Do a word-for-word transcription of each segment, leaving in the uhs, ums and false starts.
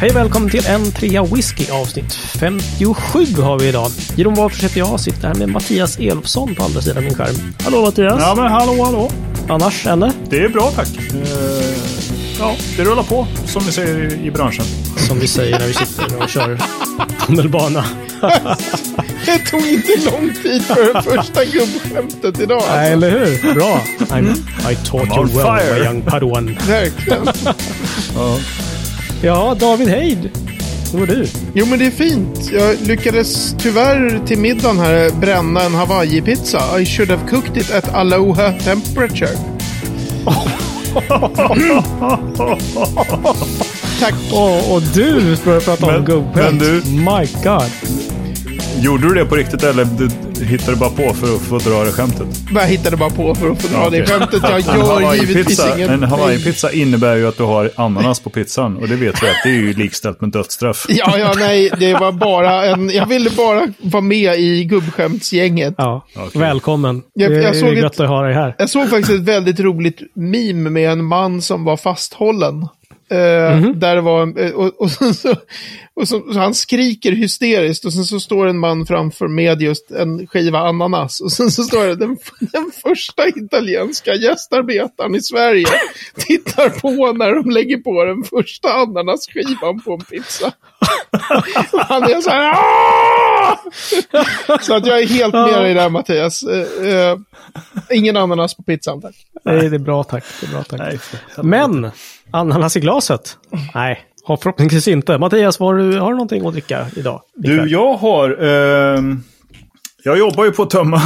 Hej och välkommen till en trea whisky avsnitt femtiosju har vi idag. Giron varför jag sitter här med Mattias Elfsson på andra sidan min skärm. Hallå Mattias. Ja men hallå hallå. Annars eller? Det är bra tack. Uh, ja det rullar på som vi säger i branschen. Som vi säger när vi sitter och kör tunnelbana. Det tog inte lång tid för det första gubbskämtet idag. Alltså. Nej, eller hur? Bra. I'm, I taught you well, fire. My young padawan. Verkligen. Ja. Ja, David, hej. Hur är du? Jo, men det är fint. Jag lyckades tyvärr till middagen här bränna en Hawaii-pizza. I should have cooked it at aloha temperature. Tack. Oh, och du börjar prata men, om gubbskämt. Du... My God. Gjorde du det på riktigt eller hittade du bara på för att få dra det skämtet? Jag hittade bara på för att få dra okay. det skämtet. Jag gör givetvis inget. En Hawaii-pizza innebär ju att du har ananas på pizzan. Och det vet vi att det är ju likställt med dödsstraff. Ja, ja, nej. Det var bara en... Jag ville bara vara med i gubbskämtsgänget. Ja, okay. Välkommen. Jag, jag såg det är gött att ha dig här. Jag såg faktiskt ett väldigt roligt meme med en man som var fasthållen. Uh, mm-hmm. Där det var och, och, så, och så, så han skriker hysteriskt och sen så står en man framför med just en skiva ananas och sen så står det den, den första italienska gästarbetaren i Sverige tittar på när de lägger på den första ananasskivan på en pizza. Han är så här så att jag är helt med i det här Mattias. Uh, uh, ingen ananas på pizzan tack. Nej, det är bra tack, det är bra tack. Nej, men ananas i glaset? Nej, har förhoppningsvis inte. Mattias, har du, har du någonting att dricka idag? Likväl? Du, jag har... Eh, jag jobbar ju på att tömma,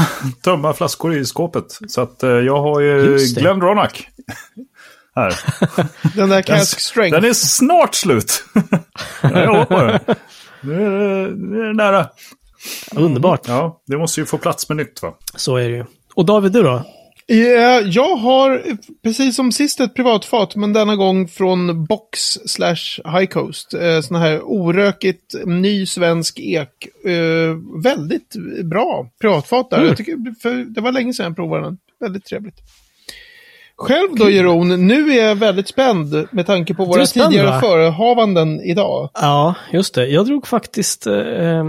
tömma flaskor i skåpet. Så att eh, jag har ju GlenDronach här. Den där cask strength. Den är snart slut. Jag jobbar ju. Nu är det nära. Underbart. Ja, det måste ju få plats med nytt va? Så är det ju. Och David, du då? Yeah, jag har precis som sist ett privatfat men denna gång från Box slash High Coast. Eh, sån här orökigt ny svensk ek. Eh, väldigt bra privatfat där. Mm. Jag tycker, för det var länge sedan jag provade den. Väldigt trevligt. Själv då Giron, nu är jag väldigt spänd med tanke på våra tidigare va? förehavanden idag. Ja, just det. Jag drog faktiskt... Eh,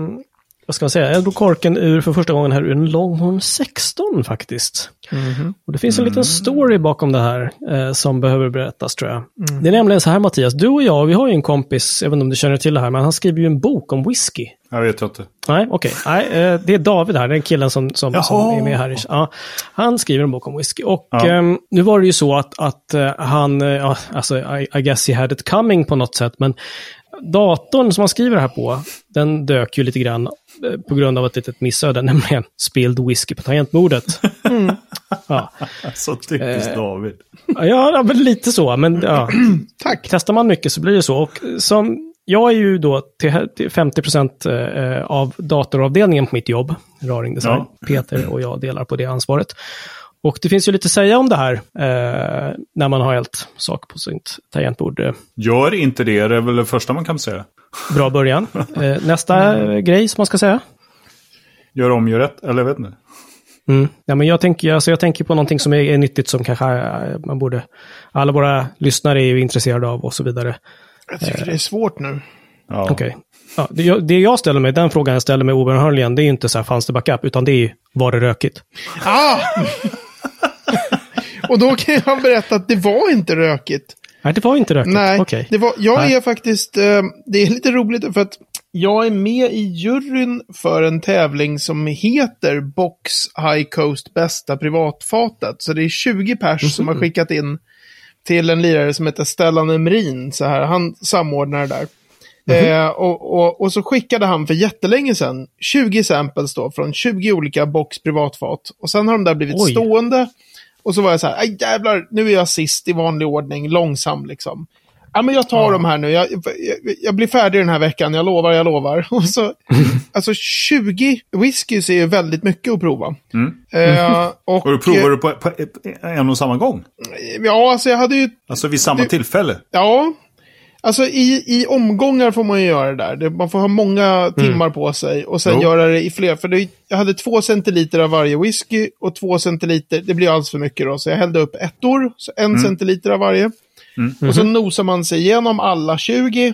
Vad ska man säga? Jag drog korken ur för första gången här ur en Longhorn sexton faktiskt. Mm-hmm. Och det finns en liten story bakom det här eh, som behöver berättas tror jag. Mm. Det är nämligen så här Mattias, du och jag, vi har ju en kompis, även om du känner till det här, men han skriver ju en bok om whisky. Jag vet inte. Nej, okej. Okay. Nej, eh, det är David här, den killen som, som, som är med här. Ja, han skriver en bok om whisky. Och ja. eh, nu var det ju så att, att eh, han, eh, alltså I, I guess he had it coming på något sätt, men datorn som han skriver här på, den dök ju lite grann på grund av ett litet missöde, nämligen spilled whisky på tangentbordet. Mm. Ja. Så typiskt David. Ja, men lite så. Men ja. Tack. Testar man mycket så blir det så. Och som, jag är ju då till femtio procent av datoravdelningen på mitt jobb, Raringdesign. Ja. Peter och jag delar på det ansvaret. Och det finns ju lite att säga om det här eh, när man har helt sak på sitt tangentbord. Gör inte det, det är väl det första man kan säga. Bra början. Eh, nästa mm. grej som man ska säga? Gör om, gör rätt, eller jag vet inte. Mm. Ja, men jag, tänker, alltså jag tänker på någonting som är, är nyttigt som kanske man borde... Alla våra lyssnare är ju intresserade av och så vidare. Jag tycker eh. det är svårt nu. Ja. Okej. Okay. Ja, det, det jag ställer mig, den frågan jag ställer mig obönhörligen, det är ju inte så här fanns det backup, utan det är ju var det rökigt? Ah! Och då kan jag berätta att det var inte rökigt. Nej, det var inte rökigt. Nej, okay. det var, jag Nej. är faktiskt, det är lite roligt för att jag är med i juryn för en tävling som heter Box High Coast bästa privatfatet. Så det är tjugo pers mm-hmm. som har skickat in till en lirare som heter Stellan Emrin. Så här, han samordnar där. Mm-hmm. Eh, och, och, och så skickade han för jättelänge sedan tjugo samples då från tjugo olika Box privatfat. Och sen har de där blivit Oj. stående. Och så var jag så här, jävlar, nu är jag sist i vanlig ordning, långsam liksom. Ja, men jag tar ja. dem här nu, jag, jag, jag blir färdig den här veckan, jag lovar, jag lovar. Och så, alltså tjugo whiskys är ju väldigt mycket att prova. Mm. Eh, och, och du provar du på, på, på en och samma gång? Ja, alltså jag hade ju... Alltså vid samma det, tillfälle? Ja, alltså i, i omgångar får man ju göra det där. Det, man får ha många timmar mm. på sig och sen jo. göra det i fler. För det, jag hade två centiliter av varje whisky och två centiliter, det blir alls för mycket då. Så jag hällde upp ettor, så en mm. centiliter av varje. Mm. Mm-hmm. Och så nosar man sig igenom alla tjugo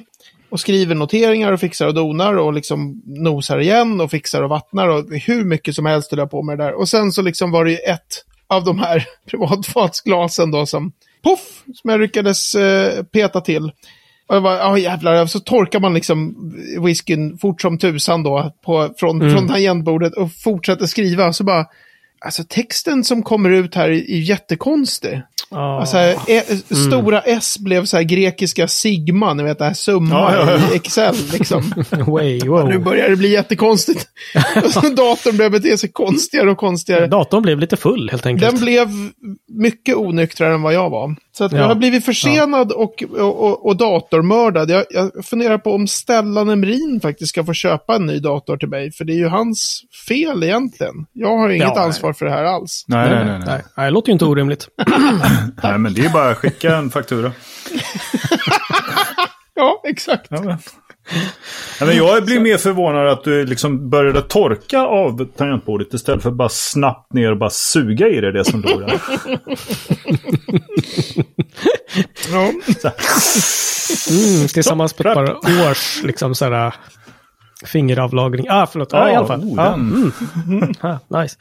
och skriver noteringar och fixar och donar och liksom nosar igen och fixar och vattnar och hur mycket som helst höll jag på med det där. Och sen så liksom var det ju ett av de här privatfatsglasen då som puff, som jag lyckades eh, peta till. Och jag bara, oh, jävlar, så torkar man liksom whiskyn fort som tusan då på, från, mm. från tangentbordet och fortsätter skriva. Och så bara, alltså texten som kommer ut här är, är jättekonstig. Oh. Alltså, e, stora mm. S blev så här grekiska sigma, ni vet det här summa oh, oh, oh. i Excel liksom. Way, wow. Nu börjar det bli jättekonstigt. Alltså, datorn blev bete sig konstigare och konstigare. Datorn blev lite full helt enkelt. Den blev mycket onyktrare än vad jag var. Så att ja. jag har blivit försenad ja. och, och, och datormördad. Jag, jag funderar på om Stellan Emrin faktiskt ska få köpa en ny dator till mig. För det är ju hans fel egentligen. Jag har inget ja, ansvar nej. för det här alls. Nej, nej, nej. nej. nej. nej det låter ju inte orimligt. Nej, men det är ju bara att skicka en faktura. Ja, exakt. Ja, men. Ja, men jag blir mer förvånad att du liksom började torka av tangentbordet istället för bara snabbt ner och bara suga i det, det som låg där. Ja. Mm, tillsammans på ett par års liksom sådär fingeravlagring. Ah, förlåt. Ah, ah, i alla fall. Oh, ah, mm. ah, nice.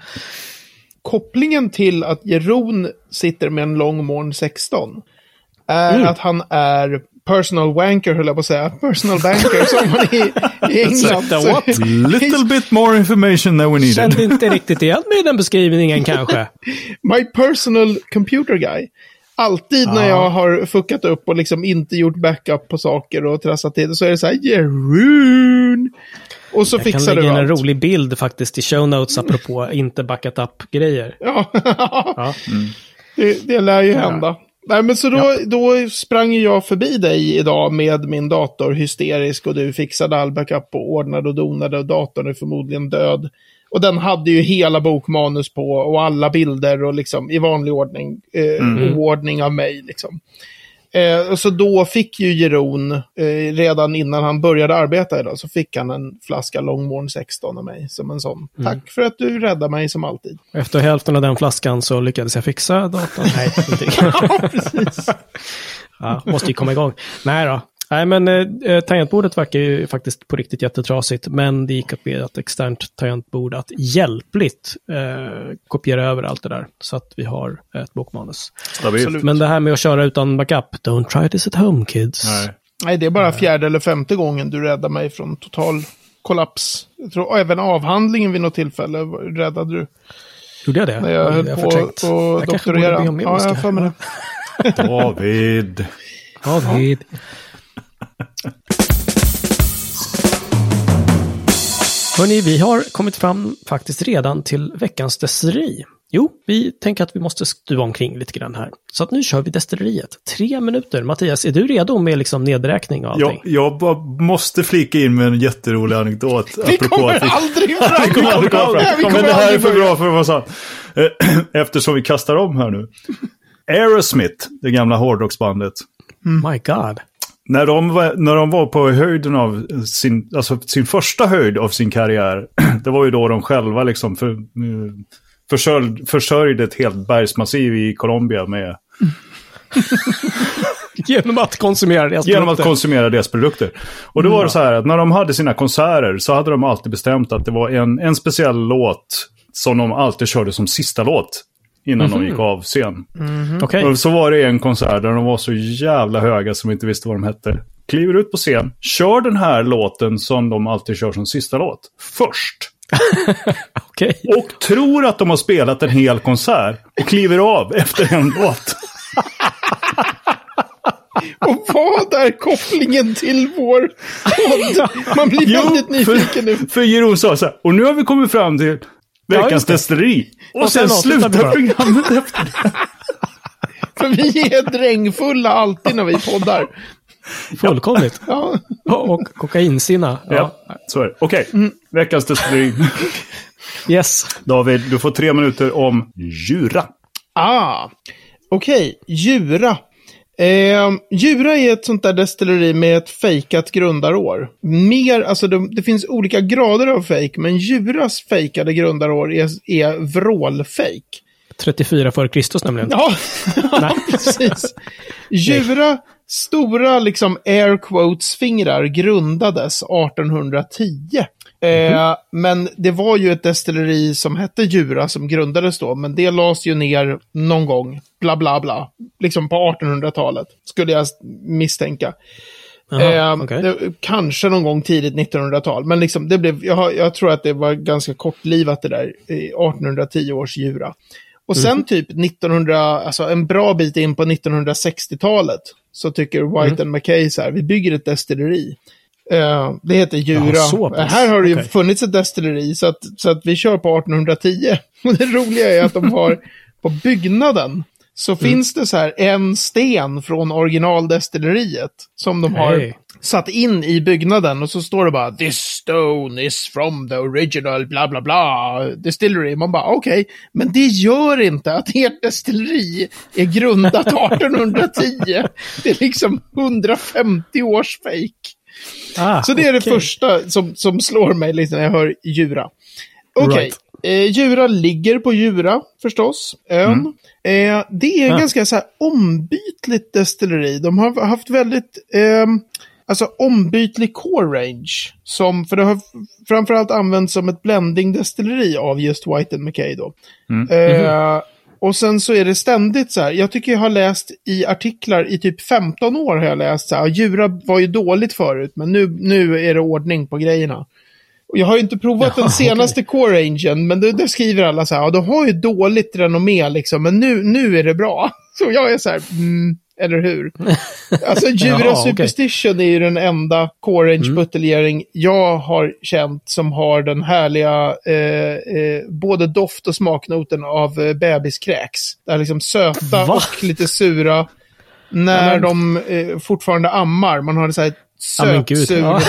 Kopplingen till att Giron sitter med en Longhorn sexton är mm. att han är personal wanker, höll jag på att säga. Personal banker som man i, i England. What? Little bit more information than we needed. Kände inte riktigt helt med den beskrivningen kanske. My personal computer guy. Alltid ah. när jag har fuckat upp och liksom inte gjort backup på saker och trassat till det, så är det så här Giron. Och så jag fixar du allt. Jag kan lägga en rolig bild faktiskt i show notes apropå mm. inte backat upp grejer. Ja, ja. Mm. Det, det lär ju ja. hända. Nej, men så då, ja. då sprang jag förbi dig idag med min dator hysterisk och du fixade all backup och ordnade och donade och datorn är förmodligen död. Och den hade ju hela bokmanus på och alla bilder och liksom i vanlig ordning, eh, mm. ordning av mig liksom. Eh, och så då fick ju Giron, eh, redan innan han började arbeta idag, så fick han en flaska Longhorn sexton av mig som en sån. Mm. Tack för att du räddade mig som alltid. Efter hälften av den flaskan så lyckades jag fixa datorn. Nej, ja, precis. Ja, måste ju komma igång. Nej då. Nej, men eh, tangentbordet verkar ju faktiskt på riktigt jättetrasigt, men det gick att be ett externt tangentbord att hjälpligt eh, kopiera över allt det där så att vi har ett bokmanus. Absolut. Men det här med att köra utan backup, don't try this at home kids. Nej, Nej det är bara fjärde eller femte gången du räddar mig från total kollaps. Jag tror även avhandlingen vid något tillfälle räddade du. Gjorde jag det? När jag höll jag på att doktorera. Jag ja, jag för mig det. David. David. Hörrni, vi har kommit fram faktiskt redan till veckans destilleri. Jo, vi tänker att vi måste stuva omkring lite grann här. Så att nu kör vi destilleriet. Tre minuter. Mattias, är du redo med liksom nedräkning och allting? Jag, jag måste flika in med en jätterolig anekdot. Vi kommer att vi... aldrig fram! Vi kommer aldrig fram! Nej, vi kommer Men det här är för bra för att vara sant. Eftersom vi kastar om här nu. Aerosmith, det gamla hårdrocksbandet. Mm. My God. När de, var, när de var på höjden av sin, alltså sin första höjd av sin karriär, det var ju då de själva liksom för, försörjde, försörjde ett helt bergsmassiv i Colombia med... Genom att konsumera deras Genom produkter. Att konsumera deras produkter. Och då var det så här att när de hade sina konserter så hade de alltid bestämt att det var en, en speciell låt som de alltid körde som sista låt. Innan mm-hmm. de gick av scen. Mm-hmm. Okay. Så var det en konsert där de var så jävla höga som inte visste vad de hette. Kliver ut på scen. Kör den här låten som de alltid kör som sista låt. Först. Okay. Och tror att de har spelat en hel konsert. Och kliver av efter en låt. Och vad är kopplingen till vår podd? Man blir jo, väldigt nyfiken nu. För, för Giron sa så här. Och nu har vi kommit fram till... Veckans ja, destilleri. Och, och sen, sen slutar programmet efter det. För vi är drängfulla alltid när vi poddar. Fullkomligt. Ja. Och kokainsina. Ja, ja så är det. Okej, okay. mm. veckans destilleri. Yes. David, du får tre minuter om Jura. Ah, okej. Okay. Jura. Eh, Jura är ett sånt där destilleri med ett fejkat grundarår. Mer, alltså det, det finns olika grader av fejk, men Juras fejkade grundarår är, är vrålfejk. trettiofyra före Kristus nämligen. Ja, ja precis. Jura stora liksom air quotes fingrar grundades arton tio. Mm-hmm. Eh, men det var ju ett destilleri som hette Djura som grundades då, men det lades ju ner någon gång, bla bla bla, liksom på artonhundratalet skulle jag misstänka. Aha, eh, okay. det, kanske någon gång tidigt nittonhundratal, men liksom det blev, jag, jag tror att det var ganska kortlivat det där artonhundratio års Djura. Och sen mm. typ nittonhundra, alltså en bra bit in på nittonhundrasextiotalet så tycker White mm. and McKay så här, vi bygger ett destilleri. Uh, det heter Djura. Ja, här har det ju okay. funnits ett destilleri så att, så att vi kör på artonhundratio. Och det roliga är att de har på byggnaden så mm. finns det så här en sten från originaldestilleriet som de hey. har satt in i byggnaden och så står det bara this stone is from the original bla bla bla distillery. Man bara okej, okay, men det gör inte att ert destilleri är grundat artonhundratio. Det är liksom hundrafemtio års fake. Ah, så det är okay. det första som, som slår mig liksom när jag hör Djura. Okej, okay. right. eh, Djura ligger på Djura förstås, ön. Mm. Eh, det är ah. ganska så här ombytligt destilleri. De har haft väldigt eh, alltså ombytlig core range. Som, för det har framförallt använts som ett blending destilleri av just White and McKay då. Mm. Eh, mm. Och sen så är det ständigt så här, jag tycker jag har läst i artiklar i typ femton år har jag läst så här, Djura var ju dåligt förut, men nu, nu är det ordning på grejerna. Och jag har ju inte provat ja, den senaste okay. core rangen, men det, det skriver alla så här, ja, de har ju dåligt renommé liksom, men nu, nu är det bra. Så jag är så här, mm, eller hur? Alltså Djura ja, Superstition okay. är ju den enda core range mm. buteljering jag har känt som har den härliga eh, eh, både doft och smaknoten av eh, bebiskräks. Det är liksom söta Va? och lite sura när ja, men... de eh, fortfarande ammar. Man har det så här sötsur. Ja,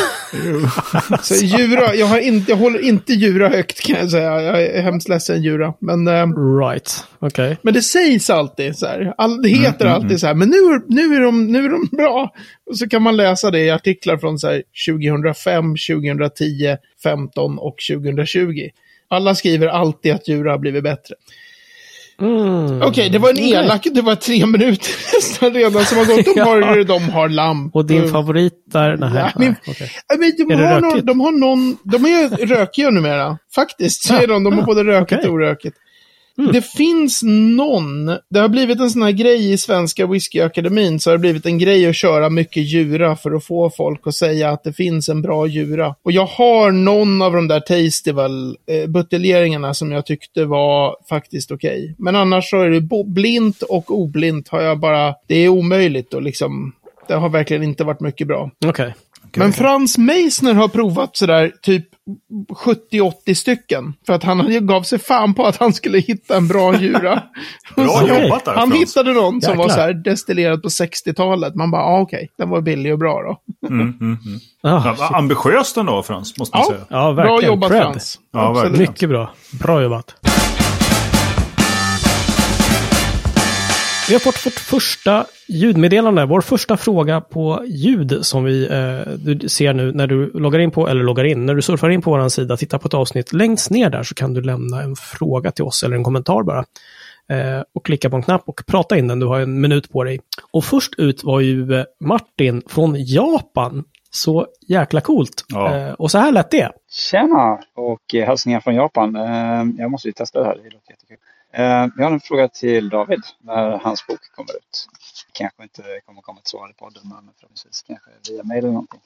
ja. Så Djura, jag, har inte, jag håller inte Djura högt kan jag säga. Jag är hemskt ledsen Djura. Men, eh, right. okay. men det sägs alltid så här. All, det heter mm, alltid mm, så här. Men nu, nu, är de, nu är de bra. Och så kan man läsa det i artiklar från så här, tjugohundrafem, tjugohundratio, femton och tjugotjugo. Alla skriver alltid att Djura har blivit bättre. Mm. Okej, okay, det var en elak, det var tre minuter nästan redan som har gått. De har, ja. de har lamp. Och din favorit där? Nej, ja, men, okay. men de, har någon, de har någon, de är rökiga numera. Faktiskt, så är de, de har både rökigt okay. och orökigt. Mm. Det finns någon, det har blivit en sån här grej i Svenska Whiskyakademin, så har det blivit en grej att köra mycket Djura för att få folk att säga att det finns en bra Djura. Och jag har någon av de där Tastival-buteljeringarna som jag tyckte var faktiskt okej. Okay. Men annars så är det bo- blint och oblint har jag bara, det är omöjligt och liksom, det har verkligen inte varit mycket bra. Okej. Okay. Okay, men okay. Frans Meisner har provat sådär typ sjuttio åttio stycken för att han gav sig fan på att han skulle hitta en bra Djura. Bra jobbat där, han Frans. Hittade någon Jäklar. som var så här destillerad på sextiotalet. Man bara, ah, okej, okay, den var billig och bra då. Mm, mm, mm. Ah, ja, ambitiöst ändå Frans, måste man ja, säga. Ja, verkligen. Bra jobbat Fred. Frans. Ja, verkligen. Mycket bra. Bra jobbat. Vi har fått vårt första ljudmeddelande, vår första fråga på ljud som vi eh, du ser nu när du loggar in på, eller loggar in, när du surfar in på vår sida, tittar på ett avsnitt längst ner där så kan du lämna en fråga till oss eller en kommentar bara. Eh, och klicka på en knapp och prata in den, du har en minut på dig. Och först ut var ju Martin från Japan, så jäkla coolt. Ja. Eh, och så här lät det. Tjena och eh, hälsningar från Japan. Eh, jag måste ju testa det här, det låter jättekul. Jag har en fråga till David när hans bok kommer ut. Kanske inte kommer komma ett svar i podden, men förhoppningsvis kanske via mejl eller någonting.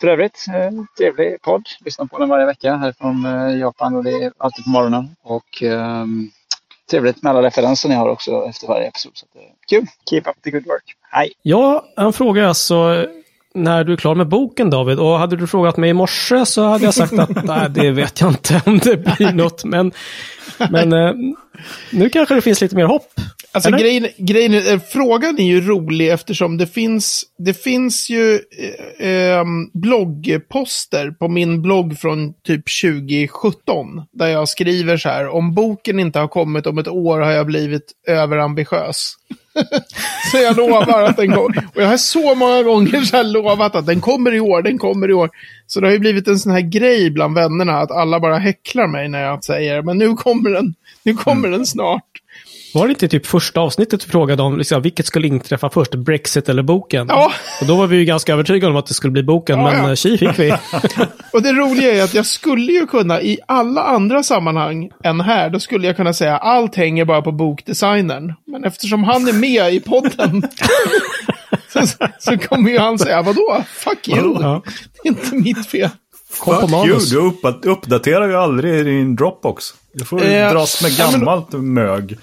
För övrigt, trevlig podd. Lyssnar på den varje vecka här från Japan och det är alltid på morgonen. Och trevligt med alla referenser ni har också efter varje episod. Så det är kul. Keep up the good work. Hej! Ja, en fråga alltså... När du är klar med boken, David, och hade du frågat mig i morse så hade jag sagt att nej, det vet jag inte om det blir något. Men, men eh, nu kanske det finns lite mer hopp. Alltså grejen, grejen är, frågan är ju rolig eftersom det finns, det finns ju eh, bloggposter på min blogg från typ tjugosjutton. Där jag skriver så här, om boken inte har kommit om ett år har jag blivit överambitiös. Så jag lovar att den går. Och jag har så många gånger så här lovat att den kommer i år, den kommer i år. Så det har ju blivit en sån här grej bland vännerna att alla bara häcklar mig när jag säger men nu kommer den, nu kommer mm. den snart. Var det inte typ första avsnittet du frågade om liksom, vilket skulle inträffa först, Brexit eller boken? Ja. Och då var vi ju ganska övertygade om att det skulle bli boken, ja, men ja. Tji fick vi. Och det roliga är att jag skulle ju kunna i alla andra sammanhang än här, då skulle jag kunna säga allt hänger bara på bokdesignern. Men eftersom han är med i podden så, så kommer ju han säga, vadå? Fuck you! Ja. Det är inte mitt fel. Fuck you, du upp, uppdaterar ju aldrig din Dropbox. Du får ju eh, dras med gammalt ja, men, mög.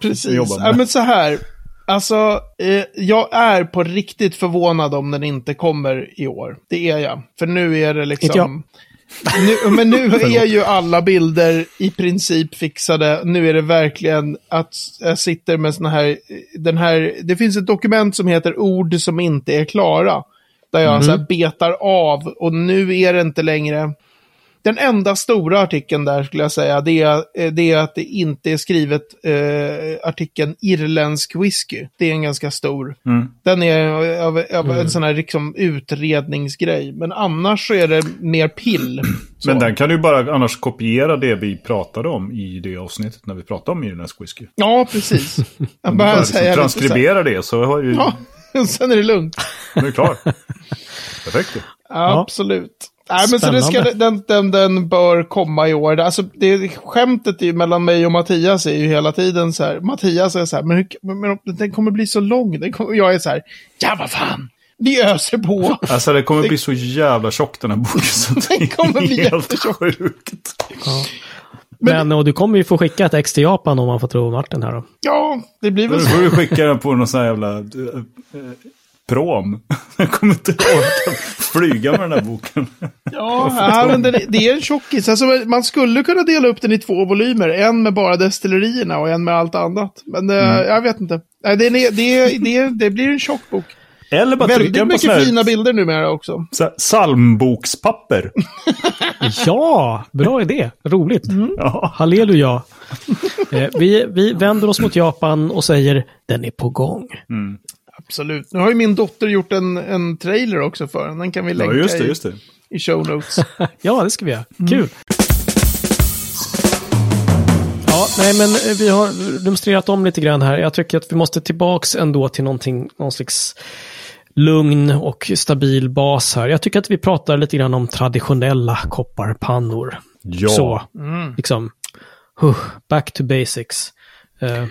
Precis, ja, men så här. Alltså, eh, jag är på riktigt förvånad om den inte kommer i år. Det är jag. För nu är det liksom... Nu, men nu är ju alla bilder i princip fixade. Nu är det verkligen att jag sitter med såna här... Den här det finns ett dokument som heter Ord som inte är klara. Där jag mm. så här betar av. Och nu är det inte längre... Den enda stora artikeln där skulle jag säga det är, det är att det inte är skrivet eh, artikeln Irländsk whisky. Det är en ganska stor. Mm. Den är av, av mm. en sån här liksom, utredningsgrej. Men annars så är det mer pill. Så. Men den kan du ju bara annars kopiera det vi pratade om i det avsnittet när vi pratade om Irländsk whisky. Ja, precis. Om bara bara liksom transkribera det så har ju... Ja, sen är det lugnt. Nu är det klart. Perfekt. Ja, absolut. Nej, men så det ska, den, den, den bör komma i år. Alltså, det, skämtet är mellan mig och Mattias är ju hela tiden så här. Mattias är så här, men, men den kommer bli så lång. Den kommer, jag är så här, ja vad fan, vi öser på. Alltså det kommer det, bli så jävla tjock den här boken. Den kommer bli jättetjock. Ja. Men, men och du kommer ju få skicka ett ex till Japan om man får tro Martin här då. Ja, det blir väl så. Du får ju skicka den på någon sån här jävla... Prom. Jag kommer inte orka flyga med den här boken. Ja, ja men den är, det är en tjockis. Alltså, man skulle kunna dela upp den i två volymer. En med bara destillerierna och en med allt annat. Men mm. jag vet inte. Det, det, det, det, det blir en tjock bok. Eller bara väldigt mycket här, fina bilder numera också. Psalmbokspapper. Ja, bra idé. Roligt. Mm. Ja. Halleluja. eh, vi, vi vänder oss mot Japan och säger den är på gång. Mm. Absolut. Nu har ju min dotter gjort en, en trailer också för den. Den kan vi länka ja, just det, just det. I, i show notes. Ja, det ska vi göra. Kul. Mm. Ja, nej men vi har demonstrerat om lite grann här. Jag tycker att vi måste tillbaks ändå till någonting, någon slags lugn och stabil bas här. Jag tycker att vi pratar lite grann om traditionella kopparpannor. Ja. Så, mm. liksom, huh, back to basics. Uh,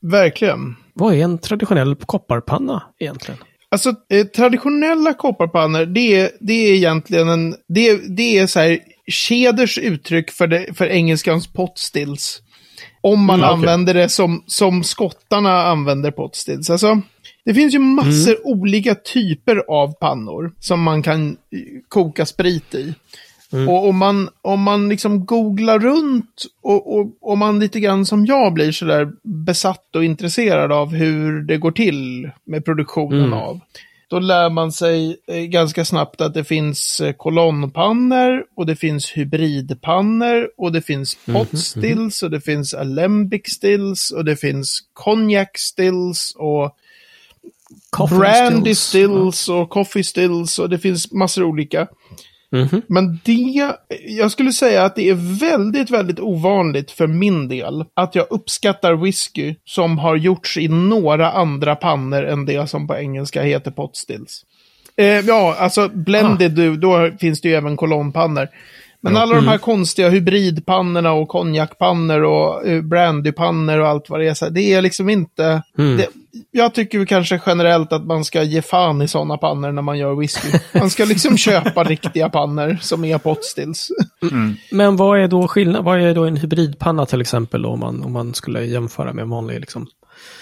Verkligen. Vad är en traditionell kopparpanna egentligen? Alltså eh, traditionella kopparpannor det är, det är egentligen en det är, det är så här keders uttryck för det, för engelskans potstills. Om man mm, använder okay. det som som skottarna använder potstills. Alltså det finns ju massor mm. olika typer av pannor som man kan koka sprit i. Mm. Och om man, om man liksom googlar runt och, och, och man lite grann som jag blir så där besatt och intresserad av hur det går till med produktionen mm. av. Då lär man sig eh, ganska snabbt att det finns eh, kolonnpannor och det finns hybridpannor och det finns potstills och det finns alembic stills och det finns cognac stills och coffee brandy stills, stills och coffee stills och det finns massor olika. Mm-hmm. Men det, jag skulle säga att det är väldigt, väldigt ovanligt för min del att jag uppskattar whisky som har gjorts i några andra pannor än det som på engelska heter potstills. Eh, ja, alltså blended, ah. då finns det ju även kolonnpannor. Men alla mm. de här konstiga hybridpannorna och konjakpannor och brandypannor och allt vad det är, så här, det är liksom inte... Mm. Det, jag tycker kanske generellt att man ska ge fan i sådana pannor när man gör whisky. Man ska liksom köpa riktiga pannor som är potstills. Mm. Men vad är då skillnad? Vad är då en hybridpanna till exempel då, om man, om man skulle jämföra med en vanlig liksom,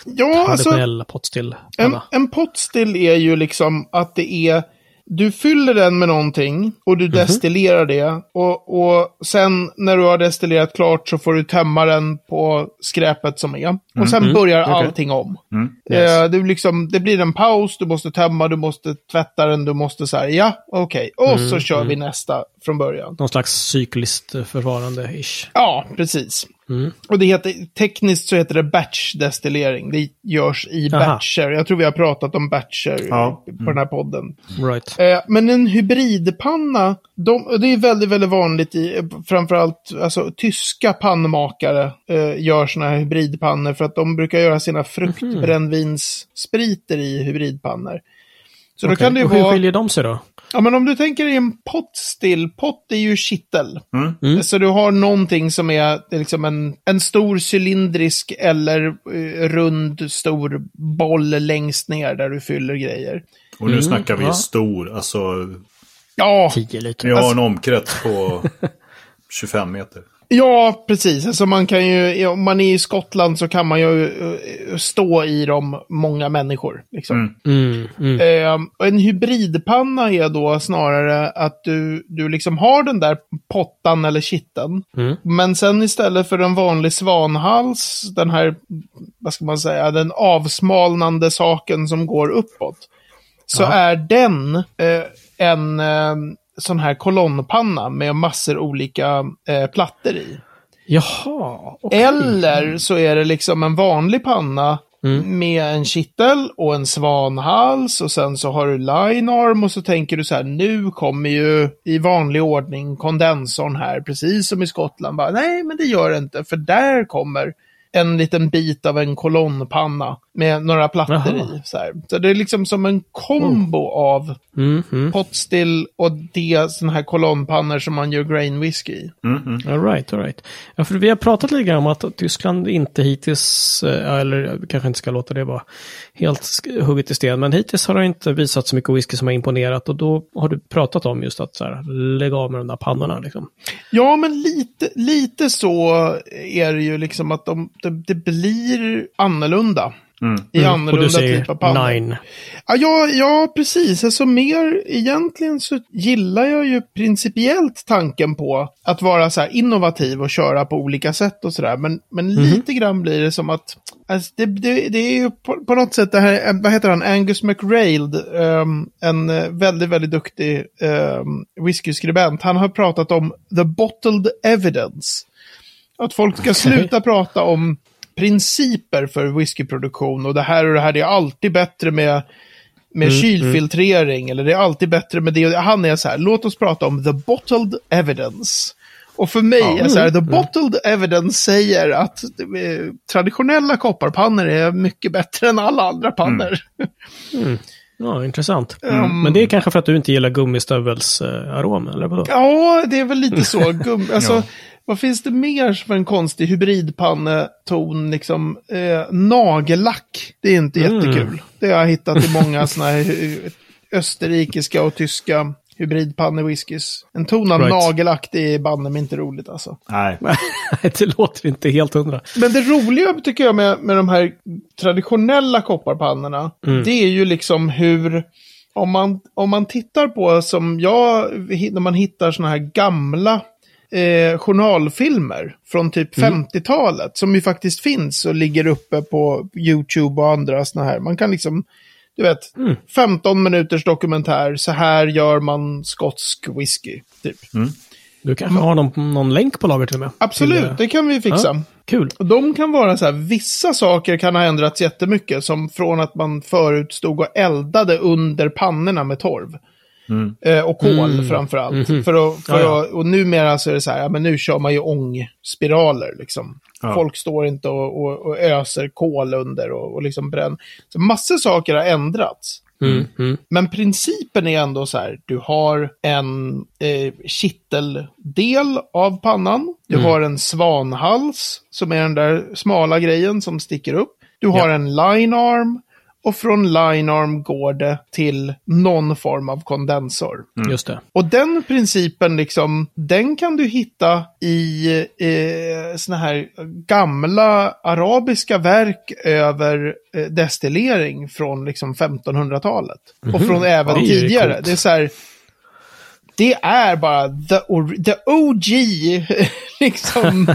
ja, traditionell alltså, potstill? En, en potstill är ju liksom att det är... Du fyller den med någonting och du destillerar mm-hmm. det och, och sen när du har destillerat klart så får du tömma den på skräpet som är. Och sen mm-hmm. börjar okay. allting om. Mm. Yes. Eh, det, liksom, det blir en paus, du måste tömma, du måste tvätta den, du måste säga ja, okej. Okay. Och mm-hmm. så kör vi nästa. från början. Någon slags cykliskt förvarande-ish. Ja, precis. Mm. Och det heter, tekniskt så heter det batchdestillering. Det görs i Aha. batcher. Jag tror vi har pratat om batcher ja. på mm. den här podden. Right. Eh, men en hybridpanna, de, det är väldigt, väldigt vanligt i, framförallt alltså, tyska pannmakare eh, gör såna här hybridpannor för att de brukar göra sina fruktbrännvinsspriter i hybridpannor. Så okay. då kan det ju och hur vara... skiljer de sig då? Ja, men om du tänker dig en pott still, pott är ju kittel. Mm. Mm. Så du har någonting som är liksom en, en stor cylindrisk eller eh, rund stor boll längst ner där du fyller grejer. Och nu mm. snackar vi ja. stor, alltså... Ja! tio liter. Jag har en omkrets på tjugofem meter. Ja, precis. Alltså man kan ju, om man är i Skottland så kan man ju stå i dem många människor. Liksom. Mm, mm, mm. Eh, en hybridpanna är då snarare att du, du liksom har den där pottan eller kitteln. Mm. Men sen istället för en vanlig svanhals, den här, vad ska man säga, den avsmalnande saken som går uppåt. Så Aha. är den eh, en... Eh, sån här kolonnpanna med massor olika eh, plattor i. Jaha, okay. Eller så är det liksom en vanlig panna mm. med en kittel och en svanhals och sen så har du linearm och så tänker du så här, nu kommer ju i vanlig ordning kondensorn här, precis som i Skottland. Bara, nej, men det gör det inte, för där kommer en liten bit av en kolonnpanna med några plattor Aha. i. Så, här. Så det är liksom som en kombo mm. av mm, mm. potstill och det, såna här kolonnpannor som man gör grain whisky i. Mm, mm. All right, all right. Ja, för vi har pratat lite grann om att Tyskland inte hittills, eller kanske inte ska låta det vara helt hugget i sten, men hittills har det inte visat så mycket whisky som har imponerat, och då har du pratat om just att så här, lägga av med de där pannorna. Liksom. Ja, men lite, lite så är det ju liksom att de, det, det blir annorlunda. Mm. I mm. annorlunda och du säger typ av pannor. Nine. Ja, ja, ja, precis. Alltså mer egentligen så gillar jag ju principiellt tanken på att vara så här innovativ och köra på olika sätt och sådär. Men, men mm. lite grann blir det som att alltså, det, det, det är ju på, på något sätt det här, vad heter han? Angus McRail, um, en väldigt, väldigt duktig um, whiskyskribent. Han har pratat om the bottled evidence. Att folk ska okay. sluta prata om principer för whiskyproduktion och det här och det här, det är alltid bättre med, med mm, kylfiltrering mm. eller det är alltid bättre med det. Han är så här, låt oss prata om the bottled evidence. Och för mig ja, är så här, the bottled mm. evidence säger att eh, traditionella kopparpannor är mycket bättre än alla andra pannor. Mm. Mm. Ja, intressant. Mm. Mm. Men det är kanske för att du inte gillar gummistövelsarom, eller vadå? Ja, det är väl lite så. Gum- alltså, ja. Vad finns det mer för en konstig hybridpanneton? Liksom, eh, nagellack. Det är inte mm. jättekul. Det har jag hittat i många såna här österrikiska och tyska hybridpannewhiskys. En ton av right. nagellack, det är banne inte roligt alltså. Nej, det låter inte helt hundra. Men det roliga tycker jag med, med de här traditionella kopparpannorna, mm. det är ju liksom hur... Om man, om man tittar på som jag... När man hittar såna här gamla... Eh, journalfilmer från typ mm. femtiotalet som ju faktiskt finns och ligger uppe på YouTube och andra såna här. Man kan liksom, du vet, mm. femton minuters dokumentär, så här gör man skotsk whisky, typ. Mm. Du kanske har någon, någon länk på lager till mig. Absolut, det kan vi fixa. Ja, kul. Och de kan vara så här, vissa saker kan ha ändrats jättemycket, som från att man förut stod och eldade under pannorna med torv. Mm. Och kol mm. framförallt mm-hmm. för att, för ja, att, och numera så är det så här, ja, men nu kör man ju ångspiraler liksom. Ja. Folk står inte och, och, och öser kol under och, och liksom bränner. Så massor saker har ändrats mm. Mm. men principen är ändå så här, du har en eh, kitteldel av pannan, du mm. har en svanhals som är den där smala grejen som sticker upp, du har ja. en linearm. Och från linearm går det till någon form av kondensor. Mm. Just det. Och den principen, liksom, den kan du hitta i eh, såna här gamla arabiska verk över eh, destillering från liksom femtonhundratalet. Mm-hmm. Och från även det tidigare. Coolt. Det är så här... Det är bara the, or- the O G, liksom,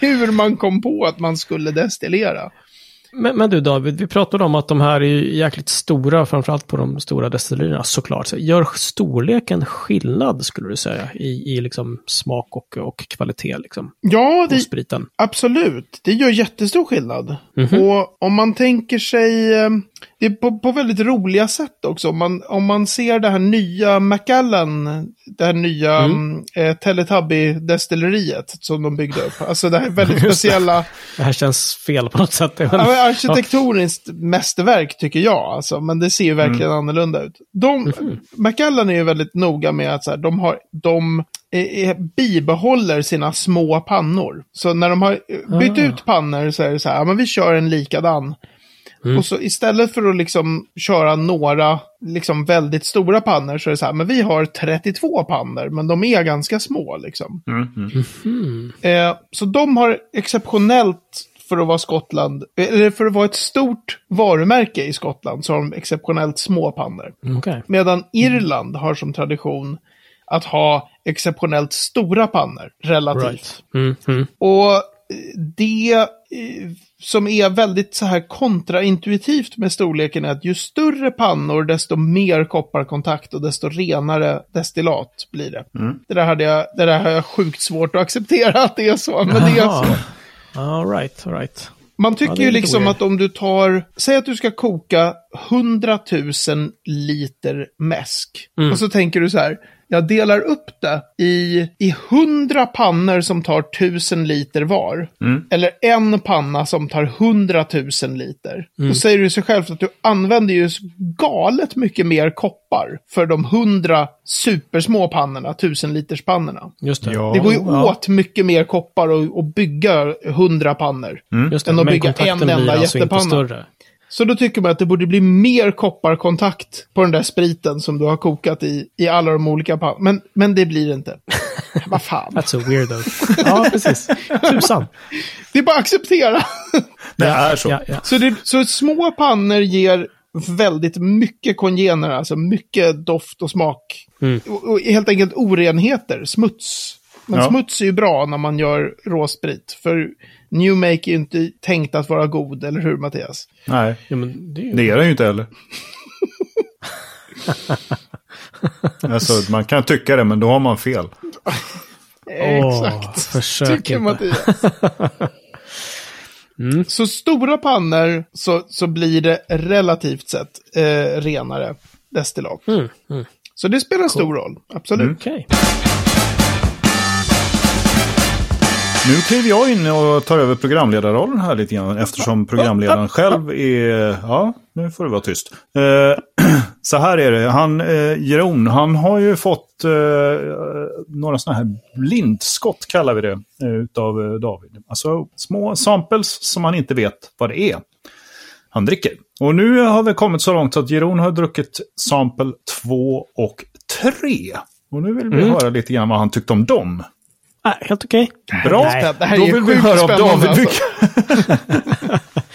hur man kom på att man skulle destillera. Men, men du David, vi pratade om att de här är jäkligt stora, framförallt på de stora destillerierna såklart. Så gör storleken skillnad skulle du säga i, i liksom smak och, och kvalitet liksom? Ja, det, spriten. Absolut. Det gör jättestor skillnad. Mm-hmm. Och om man tänker sig, det är på, på väldigt roliga sätt också. Om man, om man ser det här nya Macallan, det här nya mm. eh, Teletubby-destilleriet som de byggde upp. Alltså det här är väldigt speciella... Det här känns fel på något sätt. Ja, arkitektoniskt mästerverk tycker jag alltså, men det ser ju verkligen mm. annorlunda ut. De, mm. Macallan är ju väldigt noga med att så här, de har de eh, bibehåller sina små pannor. Så när de har bytt ah. ut pannor så är det så här, ja, men vi kör en likadan. Mm. Och så istället för att liksom köra några liksom väldigt stora pannor så är det så här, men vi har trettiotvå pannor, men de är ganska små liksom. Mm. Mm. Mm. Eh, så de har exceptionellt, för att vara Skottland, eller för att vara ett stort varumärke i Skottland, så har de exceptionellt små pannor. Okay. Medan Irland mm. har som tradition att ha exceptionellt stora pannor relativt. Right. Mm, mm. Och det som är väldigt så här kontraintuitivt med storleken är att ju större pannor desto mer kopparkontakt och desto renare destillat blir det. Mm. Det där hade jag, det där har jag sjukt svårt att acceptera att det är så, men det är så. All right, all right. Man tycker ja, ju liksom weird. Att om du tar, säg att du ska koka hundratusen liter mäsk. Mm. Och så tänker du så här, jag delar upp det i, i hundra pannor som tar tusen liter var. Mm. Eller en panna som tar hundratusen liter. Mm. Då säger du sig själv att du använder ju galet mycket mer koppar för de hundra supersmå pannorna, tusen liters pannorna. Just det. Ja, det går ju ja. åt mycket mer koppar och, och bygga hundra pannor. Mm. Just det, än att bygga en enda alltså jättepanna. Så då tycker man att det borde bli mer kopparkontakt på den där spriten som du har kokat i, i alla de olika pan- men, men det blir det inte. Vad fan. That's a weirdo. Ja, precis. Tusan. Det är bara att acceptera. Det är så. Ja, ja. Så, det, så små pannor ger väldigt mycket kongener, alltså mycket doft och smak. Mm. Och, och helt enkelt orenheter, smuts. Men ja. smuts är ju bra när man gör råsprit, för New Make är ju inte tänkt att vara god, eller hur Mattias? Nej, ja, men det är ju, det är det ju inte heller. Alltså, man kan tycka det, men då har man fel. Exakt, oh, tycker Mattias. Mm. Så stora pannor så, så blir det relativt sett eh, renare destillat. Mm, mm. Så det spelar cool. stor roll, absolut. Mm. Okej. Okay. Nu kliver jag in och tar över programledarrollen här lite grann, eftersom programledaren själv är... Ja, nu får det vara tyst. Eh, så här är det. Han, eh, Giron, han har ju fått eh, några sådana här blindskott, kallar vi det, eh, utav eh, David. Alltså små samples som han inte vet vad det är han dricker. Och nu har vi kommit så långt att Giron har druckit sample två och tre. Och nu vill vi mm. höra lite grann vad han tyckte om dem. Ah, helt okej. Okay. Bra. Nej, det här då är vill vi höra av David. Alltså.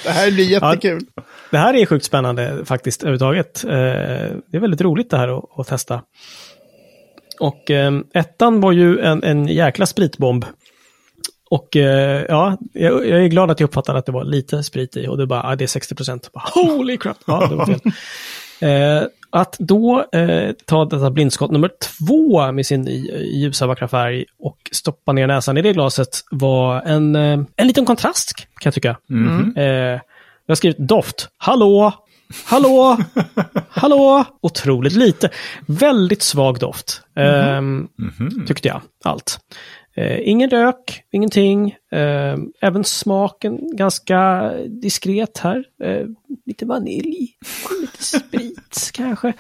Det här blir jättekul. Ja, det här är sjukt spännande faktiskt överhuvudtaget. Eh, det är väldigt roligt det här att, att testa. Och eh, ettan var ju en, en jäkla spritbomb. Och eh, ja, jag, jag är glad att jag uppfattade att det var lite sprit i. Och det bara, ah, det är sextio procent. Bara, holy crap, ja, det var fel. Eh, att då eh, ta detta blindskott nummer två med sin ljusa vackra färg och stoppa ner näsan i det glaset var en, eh, en liten kontrast kan jag tycka. Mm. Eh, jag har skrivit doft. Hallå! Hallå! Hallå! Otroligt lite. Väldigt svag doft. Eh, mm. Mm. Tyckte jag. Allt. Eh, ingen rök, ingenting. Eh, även smaken ganska diskret här. Eh, lite vanilj, lite sprit kanske.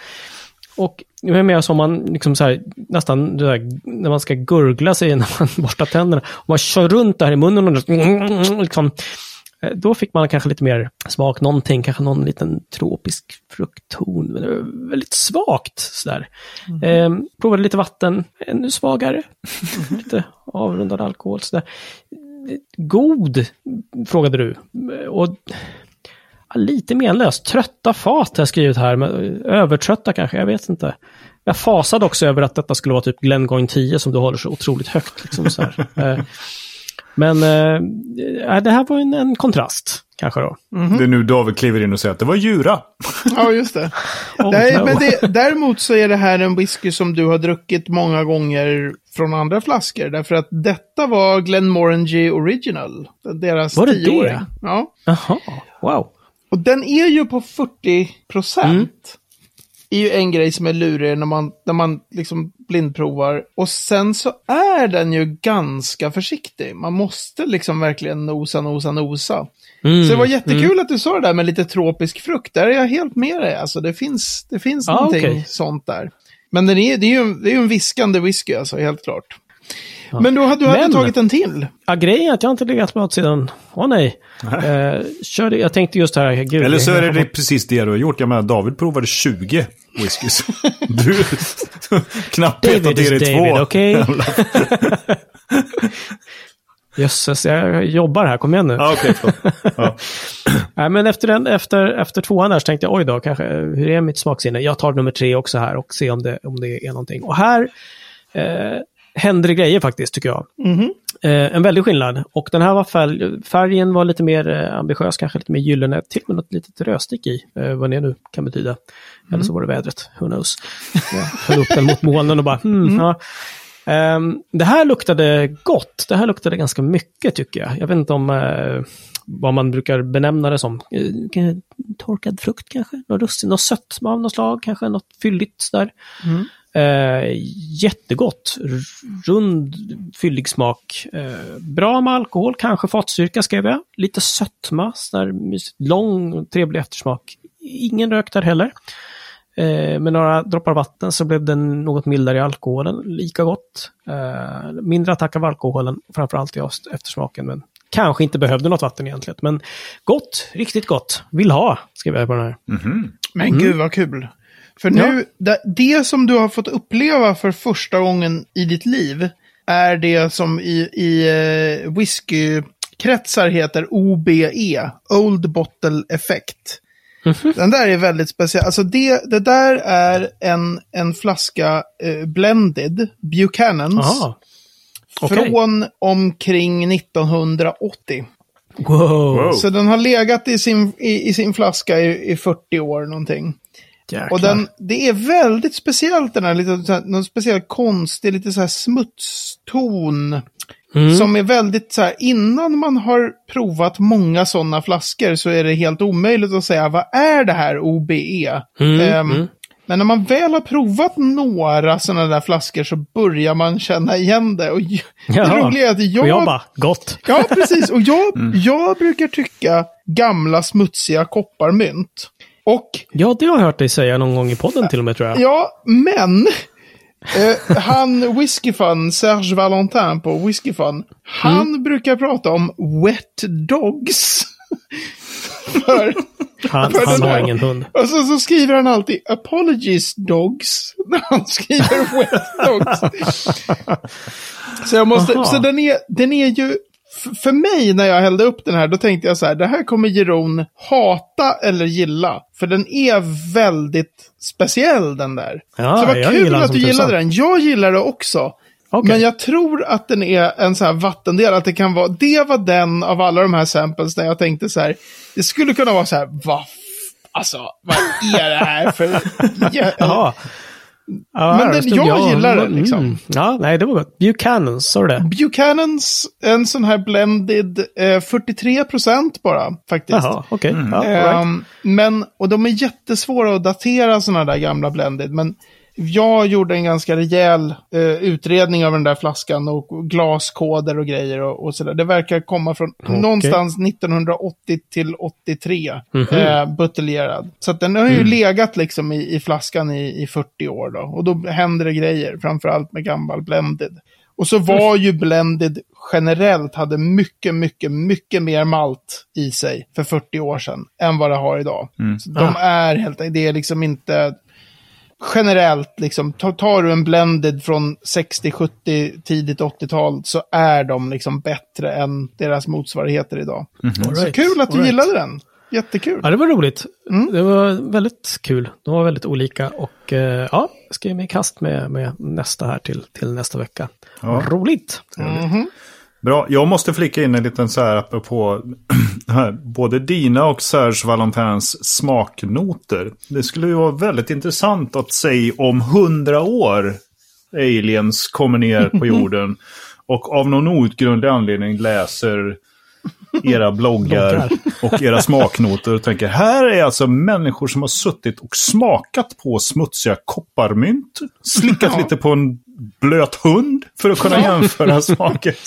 Och nu är mer som man liksom så här, nästan det där, när man ska gurgla sig när man borstar tänderna. Och man kör runt där i munnen och liksom, då fick man kanske lite mer smak, någonting, kanske någon liten tropisk fruktton, men det var väldigt svagt sådär. Mm. Ehm, provade lite vatten, ännu svagare, mm. lite avrundad alkohol sådär. God, frågade du. Och ja, lite menlöst, trötta fat har jag skrivit här, men övertrötta kanske, jag vet inte. Jag fasade också över att detta skulle vara typ Glengoyne tio som du håller så otroligt högt liksom så här. ehm, Men äh, det här var en, en kontrast kanske då. Mm-hmm. Det är nu David kliver in och säger att det var djura. Ja, just det. oh, Nej, no. men det. Däremot så är det här en whisky som du har druckit många gånger från andra flaskor. Därför att detta var Glenmorangie Original. Deras var det tioåring. Det? Ja. Jaha, wow. Och den är ju på fyrtio procent. Mm. Är ju en grej som är lurig när man, när man liksom blindprovar. Och sen så är den ju ganska försiktig. Man måste liksom verkligen nosa, nosa, nosa. Mm, så det var jättekul mm. att du sa det där med lite tropisk frukt. Där är jag helt med dig. Alltså det finns, det finns ah, någonting okay. sånt där. Men den är, det är ju, det är ju en viskande whisky alltså, helt klart. Ja. Men då hade du Men, tagit en till. Ja, grejen är att jag inte legat med åt sidan. Åh oh, nej. Eh, körde, jag tänkte just här. Gud, eller så är det, det precis det du har gjort. Jag menar, David provade tjugo whiskys. Du knappt petat i dig två. David, okej. Jösses, jag jobbar här, kom igen nu. Ah, okay, ja. Nej, men efter, den, efter, efter tvåan här så tänkte jag, oj då, kanske, hur är mitt smaksinne? Jag tar nummer tre också här och ser om det, om det är någonting. Och här eh, händer det grejer faktiskt, tycker jag. Mm-hmm. Eh, en väldig skillnad. Och den här var färg, färgen var lite mer eh, ambitiös, kanske lite mer gyllene, till och med något litet röstick i, eh, vad det nu kan betyda. Mm-hmm. Eller så var det vädret, who knows. Jag höll upp den mot molnen och bara, hmm, mm. ja. Um, det här luktade gott. Det här luktade ganska mycket, tycker jag. Jag vet inte om uh, vad man brukar benämna det som. Uh, torkad frukt kanske? Något russin, något sött av något slag kanske? Något fylligt där. Mm. Uh, jättegott. Rund, fyllig smak. Uh, bra med alkohol, kanske fatstyrka skrev jag. Lite sötma, sådär mysigt. Lång, trevlig eftersmak. Ingen rök där heller. Eh, med några droppar vatten så blev den något mildare i alkoholen, lika gott. Eh, mindre attack av alkoholen, framförallt i eftersmaken, men kanske inte behövde något vatten egentligen. Men gott, riktigt gott. Vill ha, skrev jag på den här. Mm-hmm. Men mm. gud vad kul. För nu, ja. det, det som du har fått uppleva för första gången i ditt liv är det som i, i uh, whiskykretsar heter O B E, Old Bottle Effect. Mm-hmm. Den där är väldigt speciell. Alltså det, det där är en, en flaska eh, blended Buchanan's okay. från omkring nittonhundraåttio. Wow. Wow. Så den har legat i sin, i, i sin flaska i, i fyrtio år någonting. Jäklar. Och den, det är väldigt speciellt den här, lite så här, någon speciell konstig, lite så här smutston. Mm. Som är väldigt så här, innan man har provat många sådana flaskor så är det helt omöjligt att säga, vad är det här O B E? Mm. Um, mm. Men när man väl har provat några sådana där flaskor så börjar man känna igen det. Och Jaha. det roliga är att jag... Och jag bara, gott. Ja, precis. Och jag, mm. jag brukar tycka gamla smutsiga kopparmynt. Och, ja, det har jag hört dig säga någon gång i podden till och med, tror jag. Ja, men... uh, han whiskyfan, Serge Valentin på whiskyfan, han mm. brukar prata om wet dogs. för, han för han har ingen hund. Och så, så skriver han alltid apologies dogs när han skriver wet dogs. Så jag måste, Aha. så den är, den är ju f- för mig när jag hällde upp den här, då tänkte jag så här, det här kommer Giron hata eller gilla. För den är väldigt speciell, den där. Ja, så vad kul att du gillade den. Jag gillar det också. Okay. Men jag tror att den är en så här vattendel. Att det kan vara, det var den av alla de här samples där jag tänkte så här, det skulle kunna vara så här, va, alltså, vad är det här för... ja, ja. Ja, men den, jag, jag gillar den liksom. Mm. Ja, nej, det var gott. Buchanan's, sa du det? Buchanan's, en sån här blended, eh, fyrtiotre procent bara, faktiskt. Jaha, okej. Okay. Mm. Ja, right. um, men, och de är jättesvåra att datera såna där gamla blended, men jag gjorde en ganska rejäl eh, utredning av den där flaskan och glaskoder och grejer och, och sådär. Det verkar komma från okay. någonstans nittonhundraåttio till åttiotre mm-hmm. eh, buteljerad. Så att den har ju mm. legat liksom i, i flaskan i, i fyrtio år då. Och då händer det grejer, framförallt med gammal blended. Och så var ju blended generellt, hade mycket, mycket, mycket mer malt i sig för fyrtio år sedan än vad det har idag. Mm. Så de är helt enkelt, det är liksom inte... Generellt, liksom, tar du en blended från sextio, sjuttio, tidigt åttiotal så är de liksom bättre än deras motsvarigheter idag. Mm-hmm. All right. Så kul att du All gillade right. den. Jättekul. Ja, det var roligt. Mm. Det var väldigt kul. De var väldigt olika och eh, ja, jag ska ge mig i kast med, med nästa här till, till nästa vecka. Ja. Roligt. Mm-hmm. Bra, jag måste flicka in en liten så här apropå här, både dina och Serge Valentins smaknoter. Det skulle ju vara väldigt intressant att se om hundra år aliens kommer ner på jorden och av någon outgrundlig anledning läser era bloggar och era smaknoter och tänker, här är alltså människor som har suttit och smakat på smutsiga kopparmynt, slickat ja. lite på en blöt hund för att kunna jämföra smaket.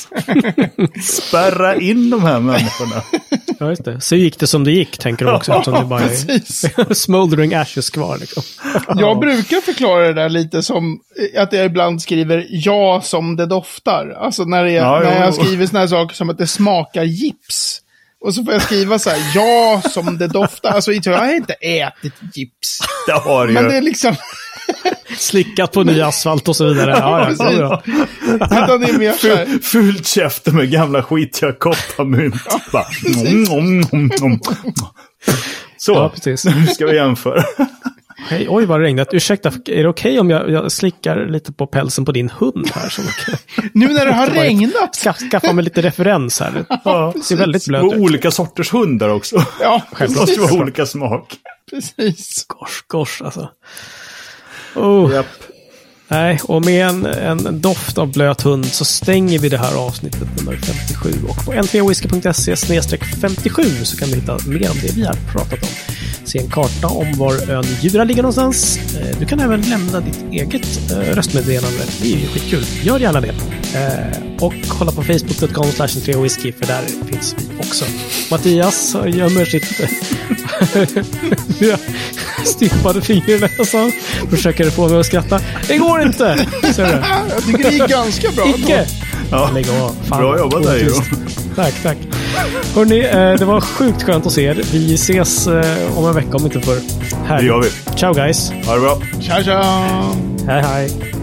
Spärra in de här människorna. Ja, just det. Så gick det som det gick, tänker de också. Ja, eftersom det bara är smoldering ashes kvar. Liksom. Jag brukar förklara det där lite som att jag ibland skriver ja som det doftar. Alltså när, det, ja, när jag skriver såna här saker som att det smakar gips. Och så får jag skriva så här, ja som det doftar. Alltså jag har inte ätit gips. Det har jag. Men det är liksom... Slickat på ny asfalt och så vidare. Ja, ja, ja. Utan det är mer så här. Fult käfter med gamla skitiga kopparmynt. Ja, mm, mm, mm, mm. Så, ja, precis. Nu ska vi jämföra. Hej, oj vad det regnat. Ursäkta, är det okej om jag, jag slickar lite på pälsen på din hund här? Så nu när det har regnat. Ska, skaffa mig lite referens här. Ja, det ser väldigt blöt ut. Och olika sorters hundar också. Ja, självklart. Det var olika smak. Precis. Gosh, gosh alltså. Oh. Yep. Nej, och med en, en doft av blöt hund så stänger vi det här avsnittet nummer femtiosju. Och på n t whisky punkt se snedstreck femtiosju så kan du hitta mer om det vi har pratat om. Se en karta om var ön Jura ligger någonstans. Du kan även lämna ditt eget röstmeddelande. Det är ju skitkul. Gör gärna det. Och kolla på facebook punkt com slash n tre whisky för där finns vi också. Mattias gömmer sitt stippade fingrarna alltså. Försöker få mig att skratta. Det går inte! Ser du? Jag tycker det är ganska bra. Icke! Ja. Lägg av. Fan. Bra jobbat där, Giron. Tack, tack. Hörrni, det var sjukt skönt att se er. Vi ses om en vecka om inte förr. Här. Det gör vi. Ciao guys. Ha det bra. Ciao, ciao. Hej, hej.